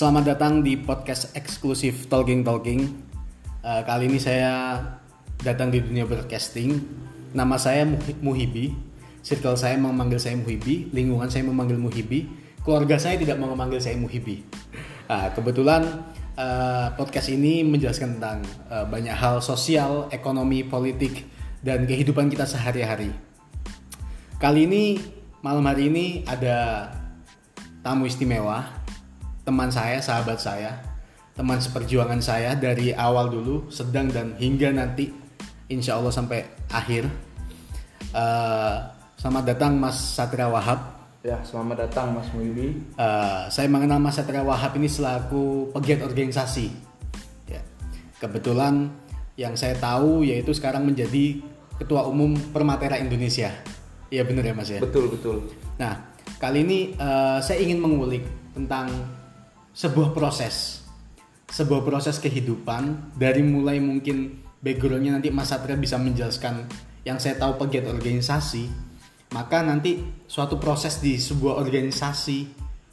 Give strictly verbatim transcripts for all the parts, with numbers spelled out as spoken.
Selamat datang di podcast eksklusif Talking Talking. uh, Kali ini saya datang di dunia broadcasting. Nama saya Muhibi. Circle saya memanggil saya Muhibi. Lingkungan saya memanggil Muhibi. Keluarga saya tidak memanggil saya Muhibi. Nah, kebetulan uh, podcast ini menjelaskan tentang uh, banyak hal sosial, ekonomi, politik, dan kehidupan kita sehari-hari. Kali ini, malam hari ini ada tamu istimewa. Teman saya, sahabat saya, teman seperjuangan saya dari awal dulu, sedang, dan hingga nanti insya Allah sampai akhir. uh, Selamat datang Mas Satria Wahab. Ya, selamat datang Mas Muhibi. uh, Saya mengenal Mas Satria Wahab ini selaku pegiat organisasi ya. Kebetulan yang saya tahu yaitu sekarang menjadi Ketua Umum Permatera Indonesia. Iya benar ya Mas ya? Betul, betul. Nah, kali ini uh, saya ingin mengulik tentang sebuah proses, sebuah proses kehidupan dari mulai mungkin backgroundnya nanti Mas Satria bisa menjelaskan. Yang saya tahu pegiat organisasi, maka nanti suatu proses di sebuah organisasi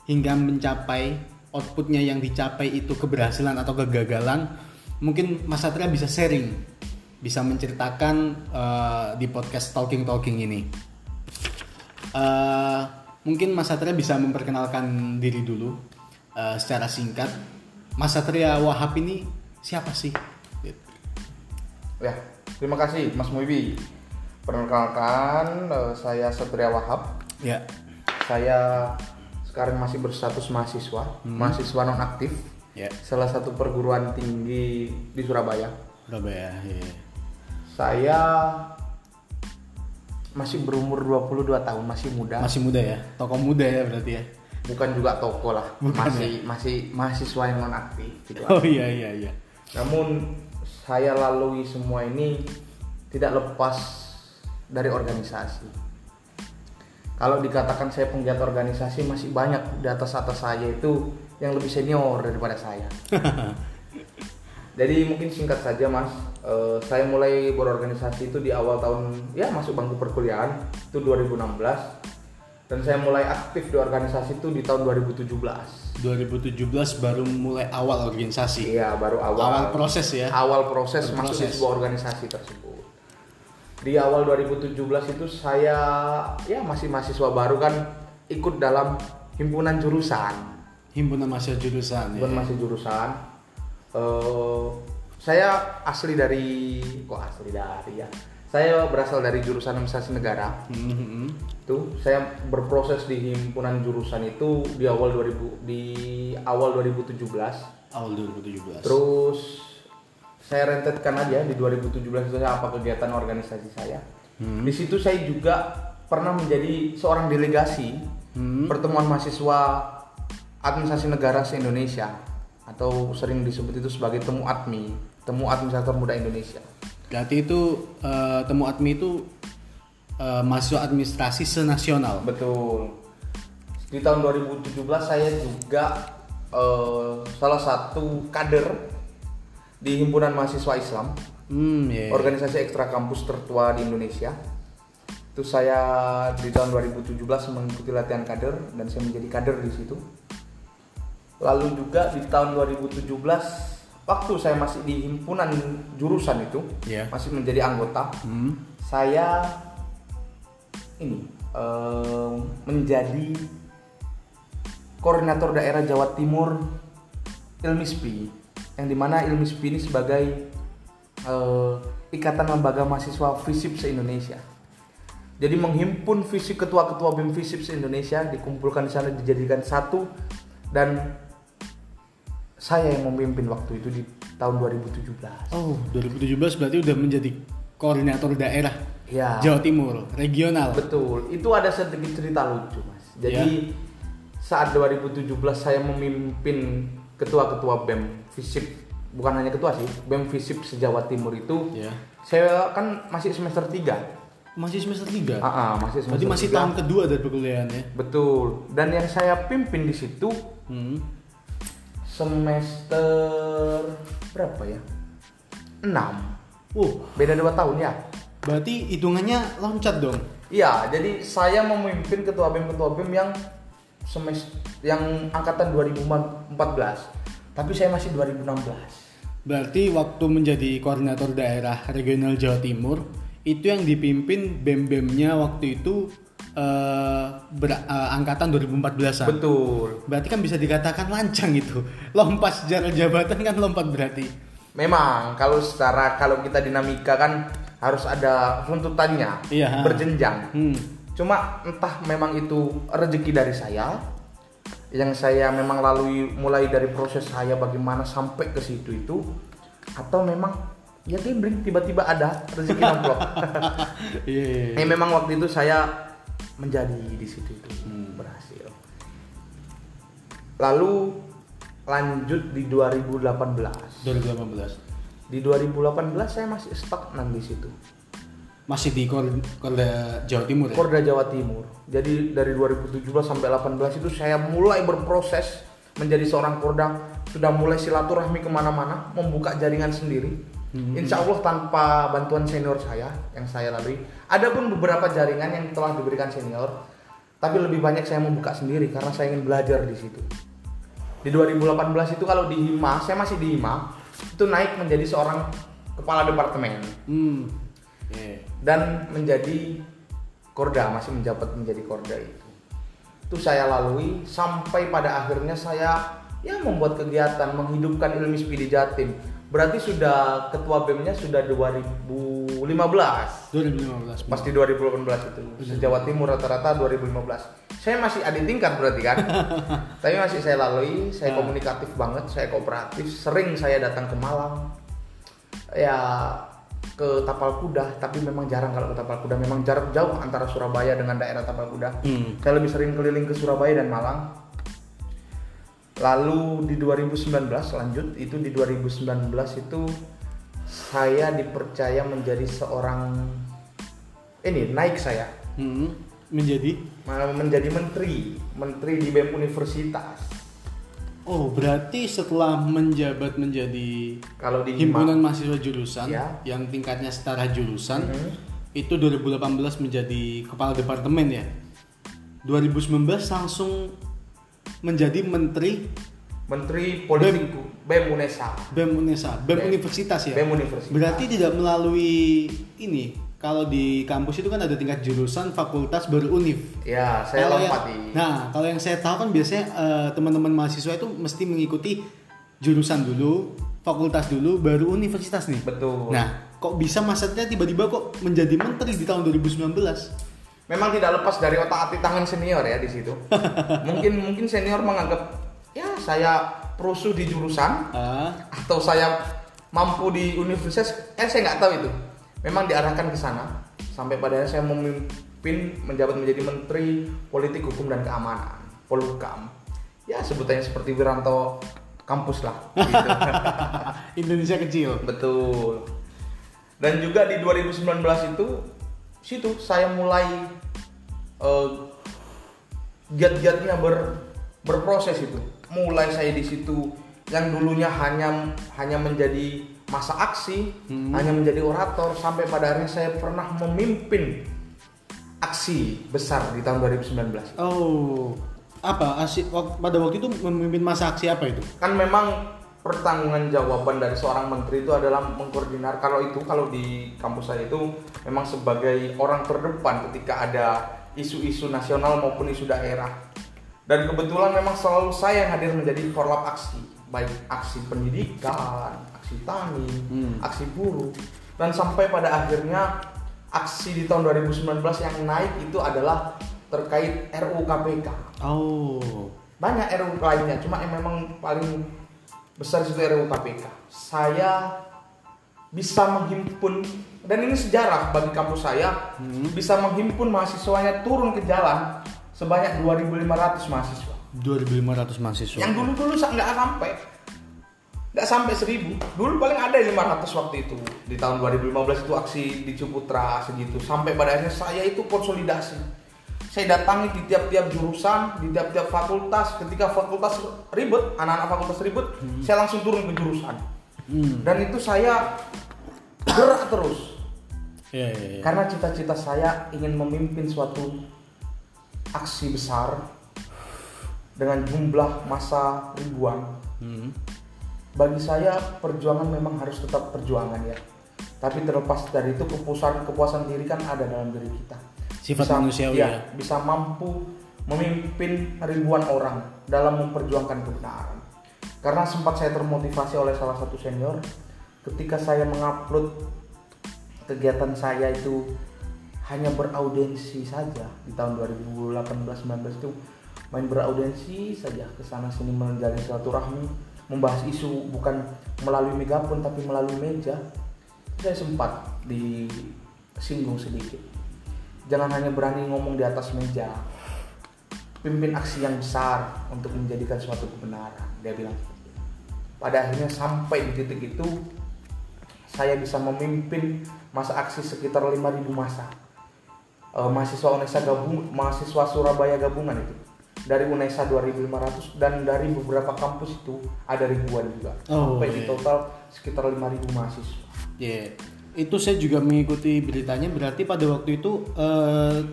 hingga mencapai outputnya yang dicapai itu keberhasilan atau kegagalan. Mungkin Mas Satria bisa sharing, bisa menceritakan uh, di podcast Talking Talking ini. Uh, mungkin Mas Satria bisa memperkenalkan diri dulu. Uh, secara singkat, Mas Satria Wahab ini siapa sih? Ya, terima kasih Mas Muhibi. Perkenalkan, uh, saya Satria Wahab. Ya. Saya sekarang masih berstatus mahasiswa, hmm. mahasiswa non aktif. Ya. Salah satu perguruan tinggi di Surabaya. Surabaya. Ya. Saya masih berumur dua puluh dua tahun, masih muda. Masih muda ya, tokoh muda ya berarti ya. Bukan juga toko lah, bukan, masih ya? masih mahasiswa yang non aktif gitu. Oh iya iya iya. Namun saya lalui semua ini tidak lepas dari organisasi. Kalau dikatakan saya penggiat organisasi, masih banyak di atas atas saya itu yang lebih senior daripada saya. Jadi mungkin singkat saja Mas, uh, saya mulai berorganisasi itu di awal tahun, ya masuk bangku perkuliahan itu dua ribu enam belas. Dan saya mulai aktif di organisasi itu di tahun dua ribu tujuh belas. dua ribu tujuh belas baru mulai awal organisasi. Iya, baru awal. Awal proses ya. Awal proses, proses. Masuk di sebuah organisasi tersebut. Di awal dua ribu tujuh belas itu saya ya masih mahasiswa baru kan, ikut dalam himpunan jurusan. Himpunan mahasiswa jurusan. Himpunan ya. Mahasiswa jurusan. Uh, saya asli dari kok asli dari ya. Saya berasal dari jurusan administrasi negara. Mm-hmm. Tuh, saya berproses di himpunan jurusan itu di awal dua ribu di awal dua ribu tujuh belas. Awal dua ribu tujuh belas. Terus saya rentetkan aja di dua ribu tujuh belas itu apa kegiatan organisasi saya. Mm-hmm. Di situ saya juga pernah menjadi seorang delegasi mm-hmm. pertemuan mahasiswa administrasi negara se-Indonesia atau sering disebut itu sebagai Temu Admi, Temu Administrator Muda Indonesia. Berarti itu uh, Temu Admi itu uh, mahasiswa administrasi senasional. Betul. Di tahun dua ribu tujuh belas saya juga uh, salah satu kader di himpunan mahasiswa Islam, hmm, yeah. organisasi ekstra kampus tertua di Indonesia. Itu saya di tahun dua ribu tujuh belas mengikuti latihan kader dan saya menjadi kader di situ. Lalu juga di tahun dua ribu tujuh belas waktu saya masih di himpunan jurusan itu, yeah. masih menjadi anggota, hmm. saya ini uh, menjadi koordinator daerah Jawa Timur I L M I S P I, yang dimana I L M I S P I ini sebagai uh, ikatan lembaga mahasiswa FISIP se-Indonesia. Jadi menghimpun visi ketua-ketua B E M FISIP se-Indonesia, dikumpulkan di sana, dijadikan satu, dan saya yang memimpin waktu itu di tahun dua ribu tujuh belas. Oh, dua ribu tujuh belas berarti udah menjadi koordinator daerah ya. Jawa Timur, regional. Betul, itu ada sedikit cerita lucu Mas. Jadi ya. Saat dua ribu tujuh belas saya memimpin ketua-ketua B E M FISIP. Bukan hanya ketua sih, B E M FISIP se-Jawa Timur itu ya. Saya kan masih semester tiga. Masih semester tiga? Iya, masih semester tiga. Berarti masih tiga. Tahun kedua dari perkuliahan ya? Betul, dan yang saya pimpin di situ hmm. semester berapa ya? enam. Uh, beda dua tahun ya. Berarti hitungannya loncat dong. Iya, jadi saya memimpin ketua B E M ketua B E M yang semester yang angkatan dua ribu empat belas, tapi saya masih dua ribu enam belas. Berarti waktu menjadi koordinator daerah regional Jawa Timur itu yang dipimpin BEM-BEM-nya waktu itu uh, ber- uh, angkatan dua ribu empat belas-an. Betul. Berarti kan bisa dikatakan lancang itu. Lompat sejarah jabatan kan lompat berarti. Memang kalau secara kalau kita dinamika kan harus ada runtutannya, iya, berjenjang. Hmm. Cuma entah memang itu rezeki dari saya yang saya memang lalui mulai dari proses saya bagaimana sampai ke situ itu, atau memang ya gambling, tiba-tiba ada rezeki namplok. Iya. yeah, yeah. Memang waktu itu saya menjadi di situ itu hmm. berhasil. Lalu lanjut di dua ribu delapan belas. dua ribu delapan belas. Di dua ribu delapan belas saya masih stagnan di situ. Masih di Korda Jawa Timur. Ya? Korda Jawa Timur. Jadi dari dua ribu tujuh belas sampai dua ribu delapan belas itu saya mulai berproses menjadi seorang Korda, sudah mulai silaturahmi kemana-mana, membuka jaringan sendiri. Insya Allah tanpa bantuan senior saya yang saya lalui. Ada pun beberapa jaringan yang telah diberikan senior, tapi lebih banyak saya membuka sendiri karena saya ingin belajar di situ. Di dua ribu delapan belas itu kalau di Hima, saya masih di Hima, itu naik menjadi seorang kepala departemen hmm. yeah. dan menjadi Korda, masih menjabat menjadi Korda itu. Itu saya lalui sampai pada akhirnya saya ya membuat kegiatan menghidupkan ILMISPI di Jatim. Berarti sudah ketua BEM-nya sudah dua ribu lima belas. dua ribu lima belas. Pas di dua ribu delapan belas itu. Jawa Timur rata-rata dua ribu lima belas. Saya masih adik tingkat berarti kan. Tapi masih saya lalui, saya komunikatif banget, saya kooperatif, sering saya datang ke Malang. Ya ke Tapal Kuda, tapi memang jarang kalau ke Tapal Kuda, memang jarak jauh antara Surabaya dengan daerah Tapal Kuda. Hmm. Saya lebih sering keliling ke Surabaya dan Malang. Lalu di dua ribu sembilan belas lanjut itu di dua ribu sembilan belas itu saya dipercaya menjadi seorang ini naik saya hmm, menjadi menjadi menteri menteri di BEM Universitas. Oh berarti setelah menjabat menjadi kalau di himpunan Hima, mahasiswa jurusan ya, yang tingkatnya setara jurusan hmm. itu dua ribu delapan belas menjadi kepala departemen ya. dua ribu sembilan belas langsung menjadi menteri menteri politik BEM UNESA. BEM UNESA, BEM, BEM Universitas ya. BEM Universitas. Berarti tidak melalui ini. Kalau di kampus itu kan ada tingkat jurusan, fakultas baru univ. Ya, saya kalau lompati. Yang, nah, kalau yang saya tahu kan biasanya uh, teman-teman mahasiswa itu mesti mengikuti jurusan dulu, fakultas dulu, baru universitas nih. Betul. Nah, kok bisa maksudnya tiba-tiba kok menjadi menteri di tahun dua ribu sembilan belas? Memang tidak lepas dari otak-atik tangan senior ya di situ. Mungkin mungkin senior menganggap ya saya perusuh di jurusan uh. atau saya mampu di universitas. Eh saya nggak tahu itu. Memang diarahkan ke sana sampai pada saya memimpin menjabat menjadi menteri politik hukum dan keamanan Polhukam. Ya sebutannya seperti Wiranto kampus lah. Gitu. Indonesia kecil. Betul. Dan juga di dua ribu sembilan belas itu situ saya mulai uh, giat-giatnya ber, berproses itu. Mulai saya di situ yang dulunya hanya hanya menjadi masa aksi, hmm. hanya menjadi orator sampai pada akhirnya saya pernah memimpin aksi besar di tahun dua ribu sembilan belas. Oh, apa? Aksi, pada waktu itu memimpin masa aksi apa itu? Kan memang pertanggung jawaban dari seorang menteri itu adalah mengkoordinar. Kalau itu kalau di kampus saya itu memang sebagai orang terdepan ketika ada isu-isu nasional maupun isu daerah. Dan kebetulan memang selalu saya yang hadir menjadi korlap aksi, baik aksi pendidikan, aksi tani, hmm. aksi buruh. Dan sampai pada akhirnya aksi di tahun dua ribu sembilan belas yang naik itu adalah terkait R U U K P K. Oh, banyak R U U lainnya, cuma yang memang paling besar itu R U U K P K. Saya bisa menghimpun, dan ini sejarah bagi kampus saya, hmm. bisa menghimpun mahasiswanya turun ke jalan sebanyak dua ribu lima ratus mahasiswa. dua ribu lima ratus mahasiswa. Yang dulu-dulu nggak sampai, nggak sampai seribu. Dulu paling ada lima ratus waktu itu. Di tahun dua ribu lima belas itu aksi di Ciputra segitu. Sampai pada akhirnya saya itu konsolidasi. Saya datangi di tiap-tiap jurusan, di tiap-tiap fakultas. Ketika fakultas ribet, anak-anak fakultas ribet, hmm. saya langsung turun ke jurusan. Hmm. Dan itu saya gerak terus. Yeah, yeah, yeah. Karena cita-cita saya ingin memimpin suatu aksi besar dengan jumlah massa ribuan. Hmm. Bagi saya perjuangan memang harus tetap perjuangan ya. Tapi terlepas dari itu kepuasan kepuasan diri kan ada dalam diri kita. Sifat bisa, manusiawi ya, ya. Bisa mampu memimpin ribuan orang dalam memperjuangkan kebenaran. Karena sempat saya termotivasi oleh salah satu senior ketika saya mengupload kegiatan saya itu hanya beraudensi saja di tahun dua ribu delapan belas sembilan belas itu main beraudensi saja kesana sini menjalin silaturahmi, membahas isu bukan melalui megapon tapi melalui meja. Saya sempat disinggung sedikit, jangan hanya berani ngomong di atas meja, pimpin aksi yang besar untuk menjadikan suatu kebenaran, dia bilang. Pada akhirnya sampai di titik itu saya bisa memimpin masa aksi sekitar lima ribu masa e, mahasiswa UNESA gabung, mahasiswa Surabaya gabungan itu dari UNESA dua ribu lima ratus dan dari beberapa kampus itu ada ribuan juga. Oh, sampai yeah. Di total sekitar lima ribu mahasiswa. Ya, yeah. Itu saya juga mengikuti beritanya. Berarti pada waktu itu uh,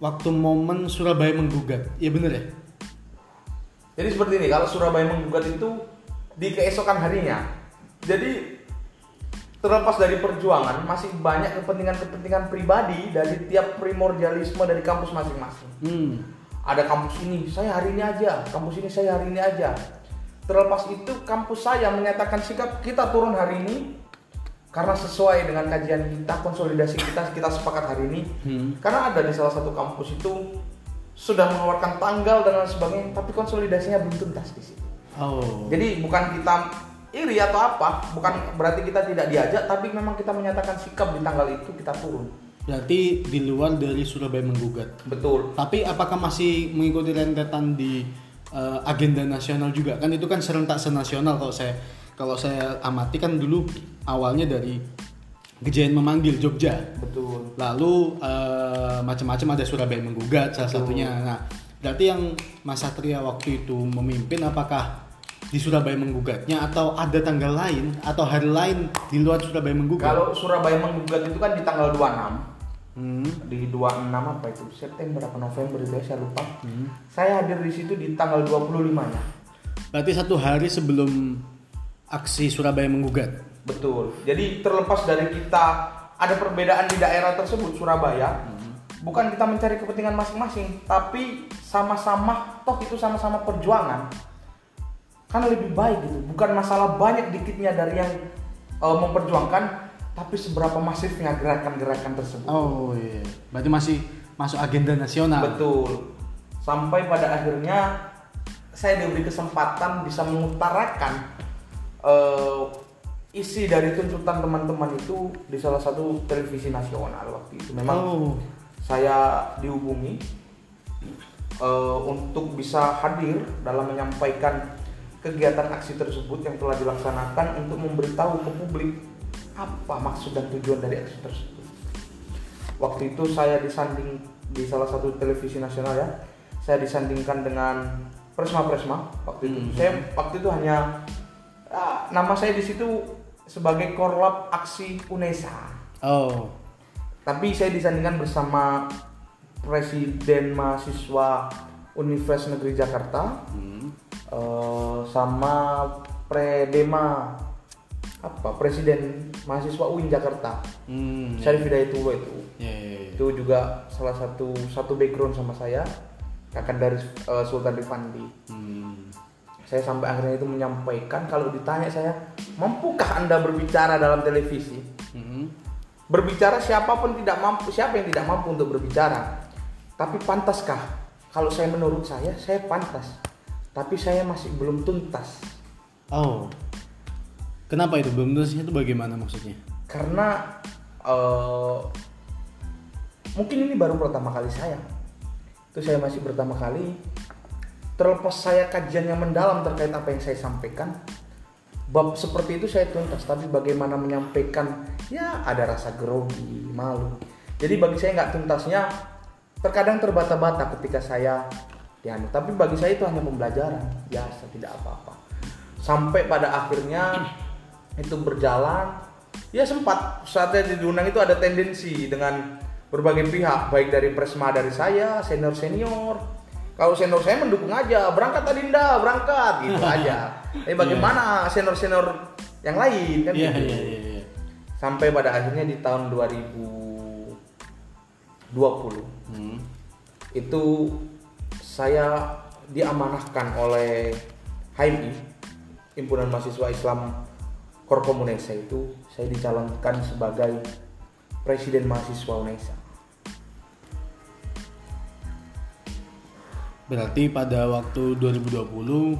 waktu momen Surabaya menggugat, ya benar ya? Jadi seperti ini, kalau Surabaya menggugat itu di keesokan harinya. Jadi terlepas dari perjuangan, masih banyak kepentingan-kepentingan pribadi dari tiap primordialisme dari kampus masing-masing. Hmm. Ada kampus ini, saya hari ini aja. Kampus ini, saya hari ini aja. Terlepas itu, kampus saya menyatakan sikap kita turun hari ini. Karena sesuai dengan kajian kita, konsolidasi kita, kita sepakat hari ini. Hmm. Karena ada di salah satu kampus itu sudah mengeluarkan tanggal dan lain sebagainya, tapi konsolidasinya belum tuntas di situ. Oh. Jadi bukan kita iri atau apa, bukan berarti kita tidak diajak, tapi memang kita menyatakan sikap di tanggal itu kita turun. Berarti di luar dari Surabaya menggugat. Betul. Tapi apakah masih mengikuti rentetan di uh, agenda nasional juga? Kan itu kan serentak senasional kalau saya. Kalau saya amati kan dulu awalnya dari Gejayan memanggil Jogja. Betul. Lalu uh, macam-macam ada Surabaya menggugat salah satunya. Nah, berarti yang Mas Satria waktu itu memimpin apakah di Surabaya menggugatnya atau ada tanggal lain atau hari lain di luar Surabaya menggugat? Kalau Surabaya menggugat itu kan di tanggal dua puluh enam. Hmm. Di dua puluh enam apa itu? September atau November itu saya lupa. Hmm. Saya hadir di situ di tanggal dua puluh lima-nya. Berarti satu hari sebelum aksi Surabaya menggugat. Betul. Jadi terlepas dari kita ada perbedaan di daerah tersebut Surabaya, hmm. bukan kita mencari kepentingan masing-masing, tapi sama-sama toh itu sama-sama perjuangan. Kan lebih baik gitu. Bukan masalah banyak dikitnya dari yang e, memperjuangkan, tapi seberapa masifnya gerakan-gerakan tersebut. Oh iya. Yeah. Berarti masih masuk agenda nasional. Betul. Sampai pada akhirnya saya diberi kesempatan bisa mengutarakan Uh, isi dari tuntutan teman-teman itu di salah satu televisi nasional waktu itu. Memang oh. saya dihubungi uh, untuk bisa hadir dalam menyampaikan kegiatan aksi tersebut yang telah dilaksanakan untuk memberitahu ke publik apa maksud dan tujuan dari aksi tersebut. Waktu itu saya disanding di salah satu televisi nasional ya. Saya disandingkan dengan Presma-Presma waktu itu. Mm-hmm. Saya waktu itu hanya Nah, nama saya di situ sebagai korlap aksi UNESA. Oh. Tapi saya disandingkan bersama Presiden Mahasiswa Universitas Negeri Jakarta, hmm. uh, sama Predema apa Presiden Mahasiswa U I N Jakarta. Hmm. Syarif Hidayatullah itu. Yeah, yeah, yeah. Itu juga salah satu satu background sama saya, kakak dari uh, Sultan Dipandi. Hmm. Saya sampai akhirnya itu menyampaikan, kalau ditanya saya, mampukah Anda berbicara dalam televisi? Mm-hmm. Berbicara siapapun tidak mampu, siapa yang tidak mampu untuk berbicara. Tapi pantaskah? Kalau saya menurut saya, saya pantas. Tapi saya masih belum tuntas. Oh. Kenapa itu? Belum tuntasnya itu bagaimana maksudnya? Karena uh, mungkin ini baru pertama kali saya. Itu saya masih pertama kali. Terlepas saya kajiannya mendalam terkait apa yang saya sampaikan, bab seperti itu saya tuntas, tapi bagaimana menyampaikan, ya ada rasa grogi, malu. Jadi bagi saya nggak tuntasnya, terkadang terbata-bata ketika saya ya, tapi bagi saya itu hanya pembelajaran, biasa, tidak apa-apa. Sampai pada akhirnya itu berjalan, ya sempat saatnya di diundang itu ada tendensi dengan berbagai pihak, baik dari Presma dari saya, senior-senior, Kalau senior saya mendukung aja, berangkat Adinda, berangkat gitu aja. Tapi bagaimana yeah. senior-senior yang lain kan yeah, gitu. Yeah, yeah, yeah. Sampai pada akhirnya di tahun dua ribu dua puluh hmm. itu saya diamanahkan oleh H M I, Himpunan Mahasiswa Islam Korkom UNESA, itu saya dicalonkan sebagai Presiden Mahasiswa UNESA. Berarti pada waktu dua ribu dua puluh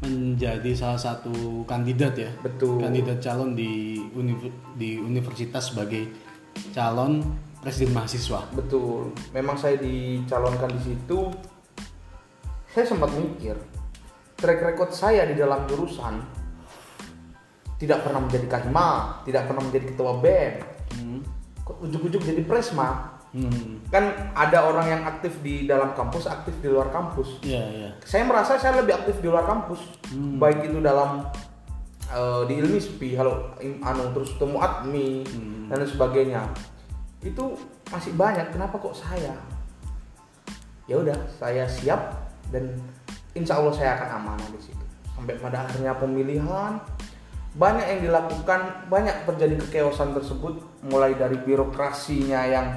menjadi salah satu kandidat ya? Betul. Kandidat calon di, univ- di universitas sebagai calon presiden mahasiswa? Betul. Memang saya dicalonkan di situ, saya sempat mikir, track record saya di dalam jurusan tidak pernah menjadi kahima, tidak pernah menjadi ketua B E M. Hmm. Kok ujuk-ujuk jadi presma? Hmm. Kan ada orang yang aktif di dalam kampus, aktif di luar kampus. Yeah, yeah. Saya merasa saya lebih aktif di luar kampus, hmm. baik itu dalam uh, di ILMISPI, halo, anu terus Temu Admi hmm. dan sebagainya. Itu masih banyak. Kenapa kok saya? Ya udah, saya siap dan insya Allah saya akan amanah di situ. Sampai pada akhirnya pemilihan, banyak yang dilakukan, banyak terjadi kekeosan tersebut, mulai dari birokrasinya yang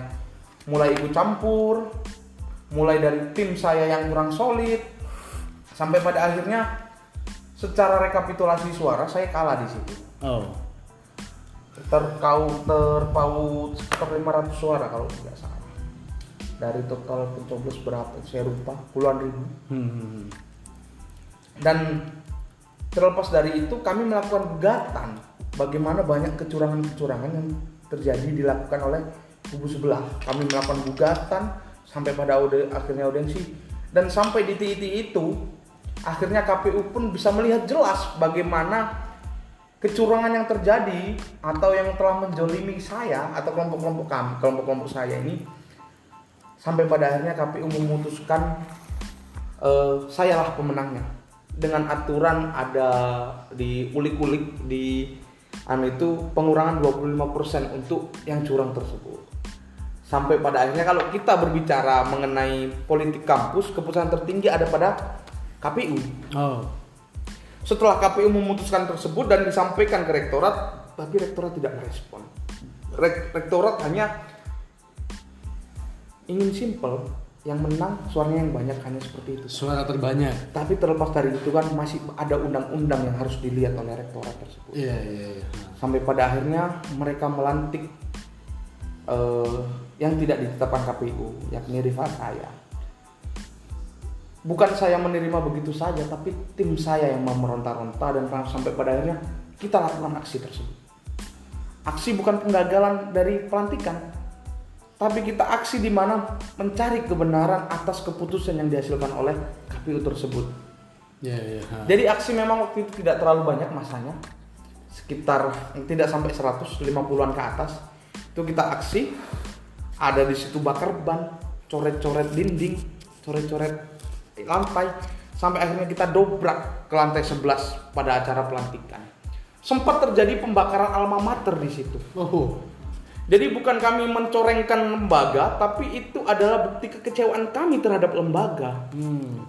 mulai ikut campur, mulai dari tim saya yang kurang solid, sampai pada akhirnya secara rekapitulasi suara saya kalah di situ. Oh. Terkau terpaut sekitar lima ratus suara kalau tidak salah. Dari total pencoblos berapa? Saya lupa, puluhan ribu. Hmm. Dan terlepas dari itu kami melakukan gugatan bagaimana banyak kecurangan-kecurangan yang terjadi dilakukan oleh kubu sebelah. Kami melakukan gugatan sampai pada aude, akhirnya audiensi, dan sampai di titik itu akhirnya K P U pun bisa melihat jelas bagaimana kecurangan yang terjadi atau yang telah menjolimi saya atau kelompok-kelompok kami, kelompok-kelompok saya ini, sampai pada akhirnya K P U memutuskan uh, sayalah pemenangnya dengan aturan ada di ulik-ulik di anu itu pengurangan dua puluh lima persen untuk yang curang tersebut. Sampai pada akhirnya kalau kita berbicara mengenai politik kampus, keputusan tertinggi ada pada K P U. Oh. Setelah K P U memutuskan tersebut dan disampaikan ke rektorat, tapi rektorat tidak merespon. Re- rektorat hanya ingin simple, yang menang suaranya yang banyak, hanya seperti itu. Suara terbanyak. Tapi terlepas dari itu kan masih ada undang-undang yang harus dilihat oleh rektorat tersebut. Iya, yeah, iya, yeah, iya. Yeah. Sampai pada akhirnya mereka melantik Uh, yang tidak ditetapkan K P U, yakni rival saya. Bukan saya menerima begitu saja, tapi tim saya yang memeronta-ronta, dan sampai pada akhirnya kita lakukan aksi tersebut. Aksi bukan penggagalan dari pelantikan, tapi kita aksi di mana mencari kebenaran atas keputusan yang dihasilkan oleh K P U tersebut. Yeah, yeah. Jadi aksi memang waktu itu tidak terlalu banyak masanya, sekitar tidak sampai seratus lima puluhan ke atas. Itu kita aksi, ada di situ bakar ban, coret-coret dinding, coret-coret lantai, sampai akhirnya kita dobrak ke lantai sebelas pada acara pelantikan. Sempat terjadi pembakaran alma mater di situ. Oh. Jadi bukan kami mencorengkan lembaga, tapi itu adalah bukti kekecewaan kami terhadap lembaga. Hmm.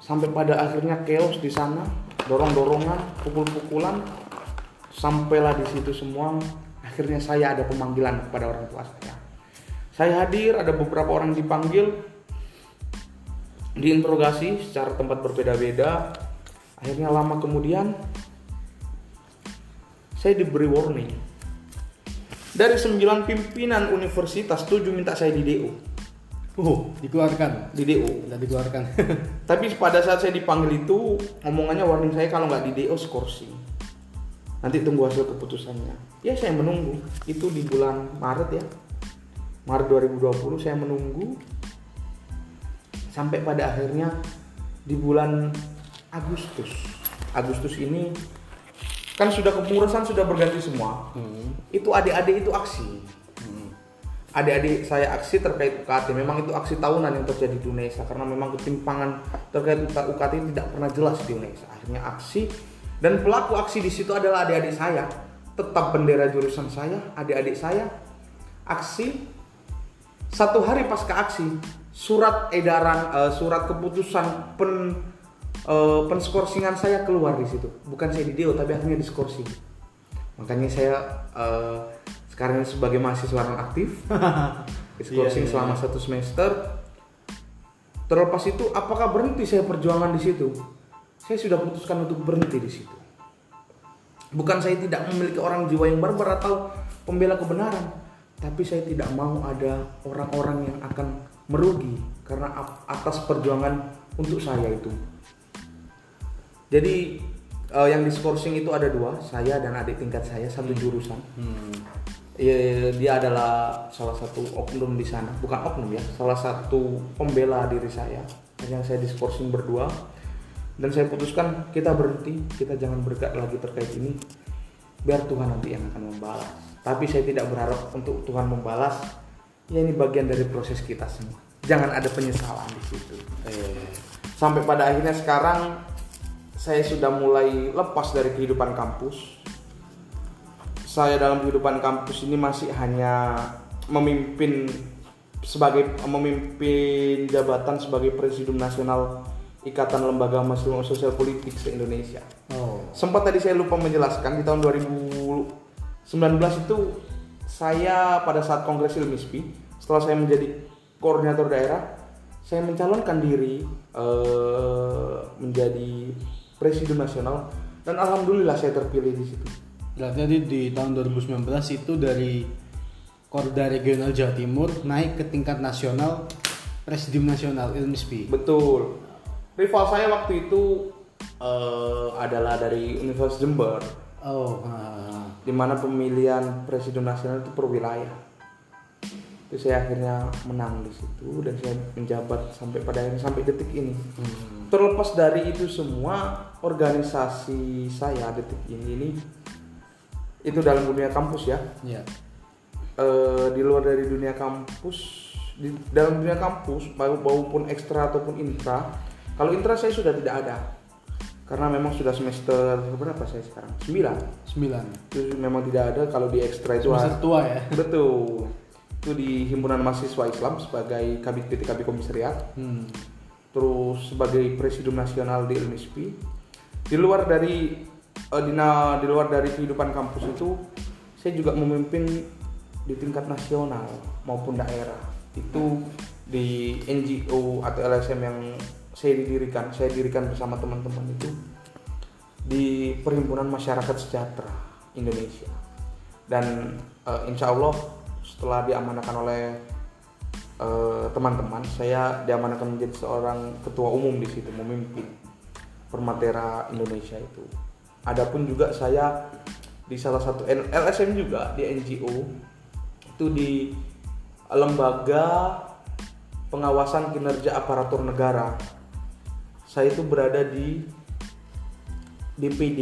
Sampai pada akhirnya chaos di sana, dorong-dorongan, pukul-pukulan, sampailah di situ semua. Akhirnya saya ada pemanggilan kepada orang tua saya. Saya hadir, ada beberapa orang dipanggil, diinterogasi secara tempat berbeda-beda. Akhirnya lama kemudian saya diberi warning. Dari sembilan pimpinan universitas, tujuh minta saya di D O. Oh, dikeluarkan di D O. Tidak dikeluarkan. Tapi pada saat saya dipanggil itu omongannya warning saya kalau nggak di D O skorsing. Nanti tunggu hasil keputusannya. Ya saya menunggu. Itu di bulan Maret ya. Maret dua ribu dua puluh saya menunggu. Sampai pada akhirnya di bulan Agustus. Agustus ini kan sudah kepengurusan sudah berganti semua. Hmm. Itu adik-adik itu aksi. Hmm. Adik-adik saya aksi terkait U K T. Memang itu aksi tahunan yang terjadi di UNESA, karena memang ketimpangan terkait U K T tidak pernah jelas di UNESA. Akhirnya aksi, dan pelaku aksi di situ adalah adik-adik saya. Tetap bendera jurusan saya, adik-adik saya. Aksi Satu hari pasca aksi, surat edaran, uh, surat keputusan pen uh, penskorsingan saya keluar di situ. Bukan saya di D O, tapi akhirnya diskorsing. Makanya saya uh, sekarang sebagai mahasiswa non aktif, diskorsing yeah, yeah, selama yeah. satu semester. Terlepas itu, apakah berhenti saya perjuangan di situ? Saya sudah putuskan untuk berhenti di situ. Bukan saya tidak memiliki orang jiwa yang barbar atau pembela kebenaran, tapi saya tidak mau ada orang-orang yang akan merugi karena atas perjuangan untuk saya itu. Jadi uh, yang diskorsing itu ada dua, saya dan adik tingkat saya satu jurusan. Hmm. Ya, dia adalah salah satu oknum di sana, bukan oknum ya, salah satu pembela diri saya. Yang saya diskorsing berdua. Dan saya putuskan kita berhenti, kita jangan berkat lagi terkait ini, biar Tuhan nanti yang akan membalas. Tapi saya tidak berharap untuk Tuhan membalas, ya ini bagian dari proses kita semua. Jangan ada penyesalan di situ. Eh. Sampai pada akhirnya sekarang saya sudah mulai lepas dari kehidupan kampus. Saya dalam kehidupan kampus ini masih hanya memimpin sebagai memimpin jabatan sebagai Presidium Nasional Ikatan Lembaga Mahasiswa Sosial Politik se-Indonesia. Oh. Sempat tadi saya lupa menjelaskan, di tahun dua ribu sembilan belas itu saya pada saat Kongres ILMISPI, setelah saya menjadi koordinator daerah, saya mencalonkan diri uh, menjadi Presidium Nasional dan alhamdulillah saya terpilih di situ. Berarti di, di tahun dua ribu sembilan belas itu dari Korda Regional Jawa Timur naik ke tingkat nasional Presidium Nasional ILMISPI. Betul. Rival saya waktu itu uh, adalah dari Universitas Jember. Oh. Uh. Dimana pemilihan Presidium Nasional itu per wilayah. Itu saya akhirnya menang di situ dan saya menjabat sampai pada akhirnya sampai detik ini. Hmm. Terlepas dari itu semua, organisasi saya detik ini ini itu dalam dunia kampus ya. Yeah. Uh, di luar dari dunia kampus, di dalam dunia kampus maupun ekstra ataupun intra. Kalau intra saya sudah tidak ada karena memang sudah semester berapa saya sekarang? sembilan sembilan itu memang tidak ada. Kalau di ekstra itu semester tua ya? Betul, itu di Himpunan Mahasiswa Islam sebagai Kabid P T K B Komisariat. Hmm. Terus sebagai Presidium Nasional di ILMISPI. Di luar dari uh, dina, di luar dari kehidupan kampus itu saya juga memimpin di tingkat nasional maupun daerah. Itu di N G O atau L S M yang saya didirikan, saya dirikan bersama teman-teman itu di Perhimpunan Masyarakat Sejahtera Indonesia. Dan uh, insya Allah setelah diamanakan oleh uh, teman-teman, saya diamanakan menjadi seorang ketua umum di situ, memimpin Permatera Indonesia itu. Adapun juga saya di salah satu L S M juga di N G O, itu di Lembaga Pengawasan Kinerja Aparatur Negara. Saya itu berada di D P D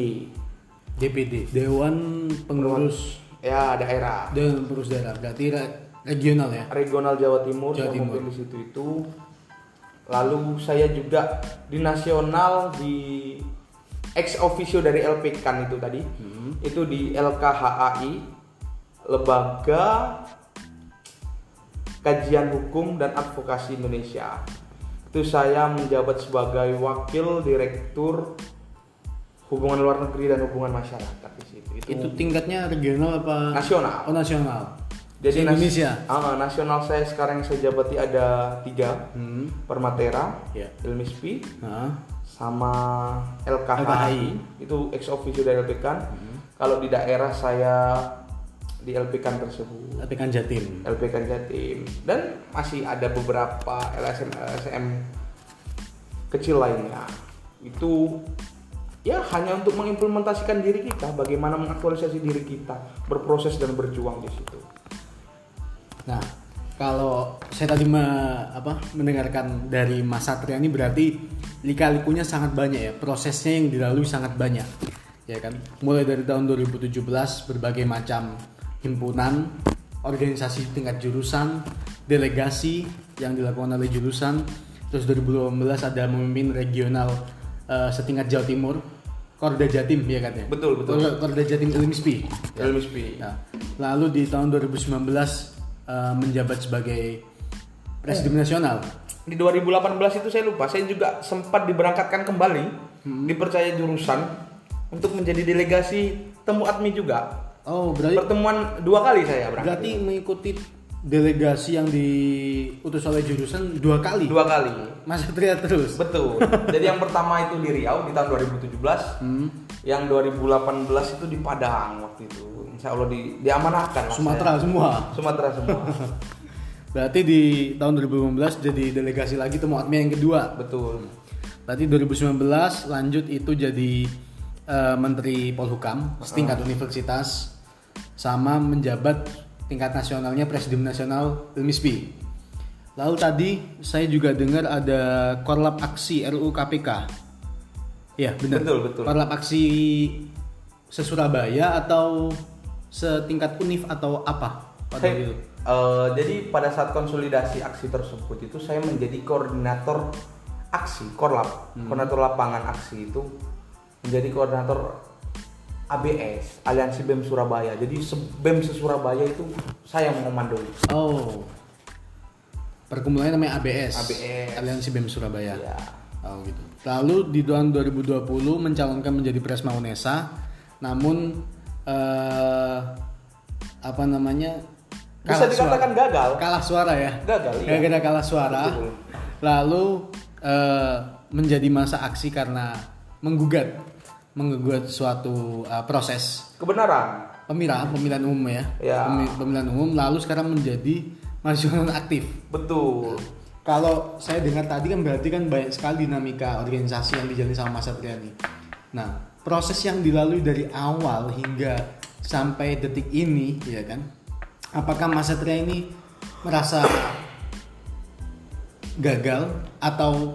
D P D Dewan Pengurus ya daerah. Dewan Pengurus Daerah berarti regional ya. Regional Jawa Timur, Jawa Timur. Di situ itu. Lalu saya juga di nasional di ex officio dari LPKan itu tadi. Hmm. Itu di L K H A I, Lembaga Kajian Hukum dan Advokasi Indonesia. Itu saya menjabat sebagai Wakil Direktur Hubungan Luar Negeri dan Hubungan Masyarakat di situ. Itu, itu tingkatnya regional apa? Nasional. Oh, nasional. Jadi Indonesia. Nas- ah, nasional saya sekarang yang saya jabati ada tiga. Hmm. Permatera, yeah. ILMISPI, huh? sama L K H A I. Itu ex officio dari LPKan. Hmm. Kalau di daerah saya di LPKan tersebut. LPKan Jatim. LPKan Jatim. Dan masih ada beberapa L S M L S M kecil lainnya. Itu ya hanya untuk mengimplementasikan diri kita, bagaimana mengaktualisasi diri kita, berproses dan berjuang di situ. Nah, kalau saya tadi me, apa, mendengarkan dari Mas Satria ini berarti lika-likunya sangat banyak ya, prosesnya yang dilalui sangat banyak. Ya kan? Mulai dari tahun dua ribu tujuh belas berbagai macam himpunan, organisasi tingkat jurusan, delegasi yang dilakukan oleh jurusan. Terus dua ribu delapan belas ada memimpin regional uh, setingkat Jawa Timur, Korda Jatim ya katanya. Betul, betul. Korda Jatim ILMISPI. ILMISPI. Ya. Nah, lalu di tahun dua ribu sembilan belas uh, menjabat sebagai Presidium hmm. nasional. Di dua ribu delapan belas itu saya lupa, saya juga sempat diberangkatkan kembali, hmm. dipercaya jurusan untuk menjadi delegasi Temu Admi juga. Oh, berarti pertemuan dua kali saya berangkat. Berarti mengikuti delegasi yang diutus oleh jurusan dua kali. Dua kali. Mas Satria terus. Betul. Jadi yang pertama itu di Riau di tahun dua ribu tujuh belas, hmm. yang dua ribu delapan belas itu di Padang waktu itu. Insya Allah di, diamanahkan. Sumatera saya. semua. Sumatera semua. Berarti di tahun dua ribu lima belas jadi delegasi lagi Temu Admi yang kedua. Betul. Berarti dua ribu sembilan belas lanjut itu jadi uh, Menteri Polhukam setingkat uh. universitas, sama menjabat tingkat nasionalnya Presidium Nasional I L M I S P I. Lalu tadi saya juga dengar ada korlap aksi R U U K P K. Ya, benar. Betul, betul. Korlap aksi se-Surabaya atau setingkat Unif atau apa pada saya, itu? Uh, jadi pada saat konsolidasi aksi tersebut itu saya menjadi koordinator aksi korlap, hmm. koordinator lapangan aksi itu menjadi koordinator A B S Aliansi BEM Surabaya. Jadi BEM se-Surabaya itu saya yang mengomandoi. Oh. Perkumpulannya namanya A B S. A B S Aliansi BEM Surabaya. Iya. Oh gitu. Lalu di tahun dua ribu dua puluh mencalonkan menjadi Presma UNESA, namun Uh, apa namanya bisa dikatakan suara. gagal kalah suara ya gagal iya. Gara-gara kalah suara. Betul. Lalu uh, menjadi masa aksi karena menggugat menggugat suatu uh, proses kebenaran pemilihan pemilihan umum ya, ya. pemilihan umum, lalu sekarang menjadi mahasiswa aktif. Betul. Nah, kalau saya dengar tadi kan berarti kan banyak sekali dinamika organisasi yang dijalani sama Mas Satria nih. Nah, proses yang dilalui dari awal hingga sampai detik ini, ya kan? Apakah Mas Satria ini merasa gagal atau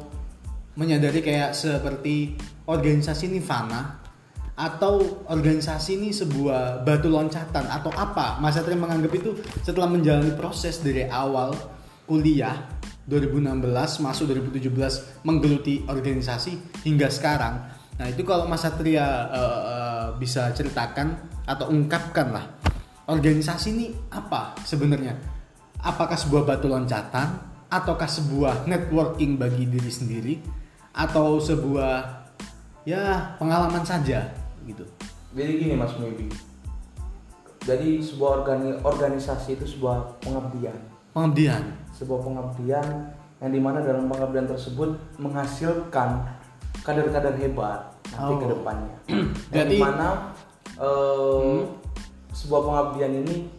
menyadari kayak seperti organisasi ini fana, atau organisasi ini sebuah batu loncatan atau apa? Mas Satria menganggap itu setelah menjalani proses dari awal kuliah dua ribu enam belas masuk dua ribu tujuh belas menggeluti organisasi hingga sekarang. Nah itu kalau Mas Satria uh, uh, bisa ceritakan atau ungkapkan lah, organisasi ini apa sebenarnya? Apakah sebuah batu loncatan, ataukah sebuah networking bagi diri sendiri, atau sebuah ya pengalaman saja gitu? Jadi gini Mas Muhibi, jadi sebuah organi- organisasi itu sebuah pengabdian. Pengabdian. Sebuah pengabdian yang dimana dalam pengabdian tersebut menghasilkan kader-kader hebat nanti oh. ke depannya. Jadi mana uh, hmm. sebuah pengabdian ini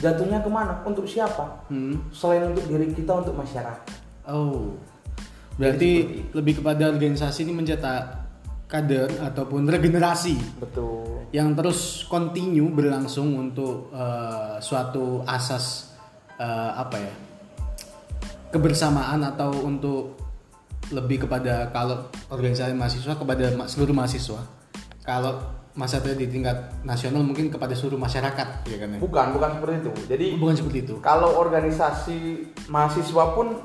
jatuhnya kemana? Untuk siapa? Hmm. Selain untuk diri kita, untuk masyarakat. Oh, berarti lebih kepada organisasi ini mencetak kader ataupun regenerasi. Betul. Yang terus continue berlangsung untuk uh, suatu asas uh, apa ya kebersamaan, atau untuk lebih kepada kalau organisasi mahasiswa kepada seluruh mahasiswa. Kalau mahasiswa di tingkat nasional mungkin kepada seluruh masyarakat, ya kan? Ya? Bukan, bukan seperti itu. Jadi bukan seperti itu. Kalau organisasi mahasiswa pun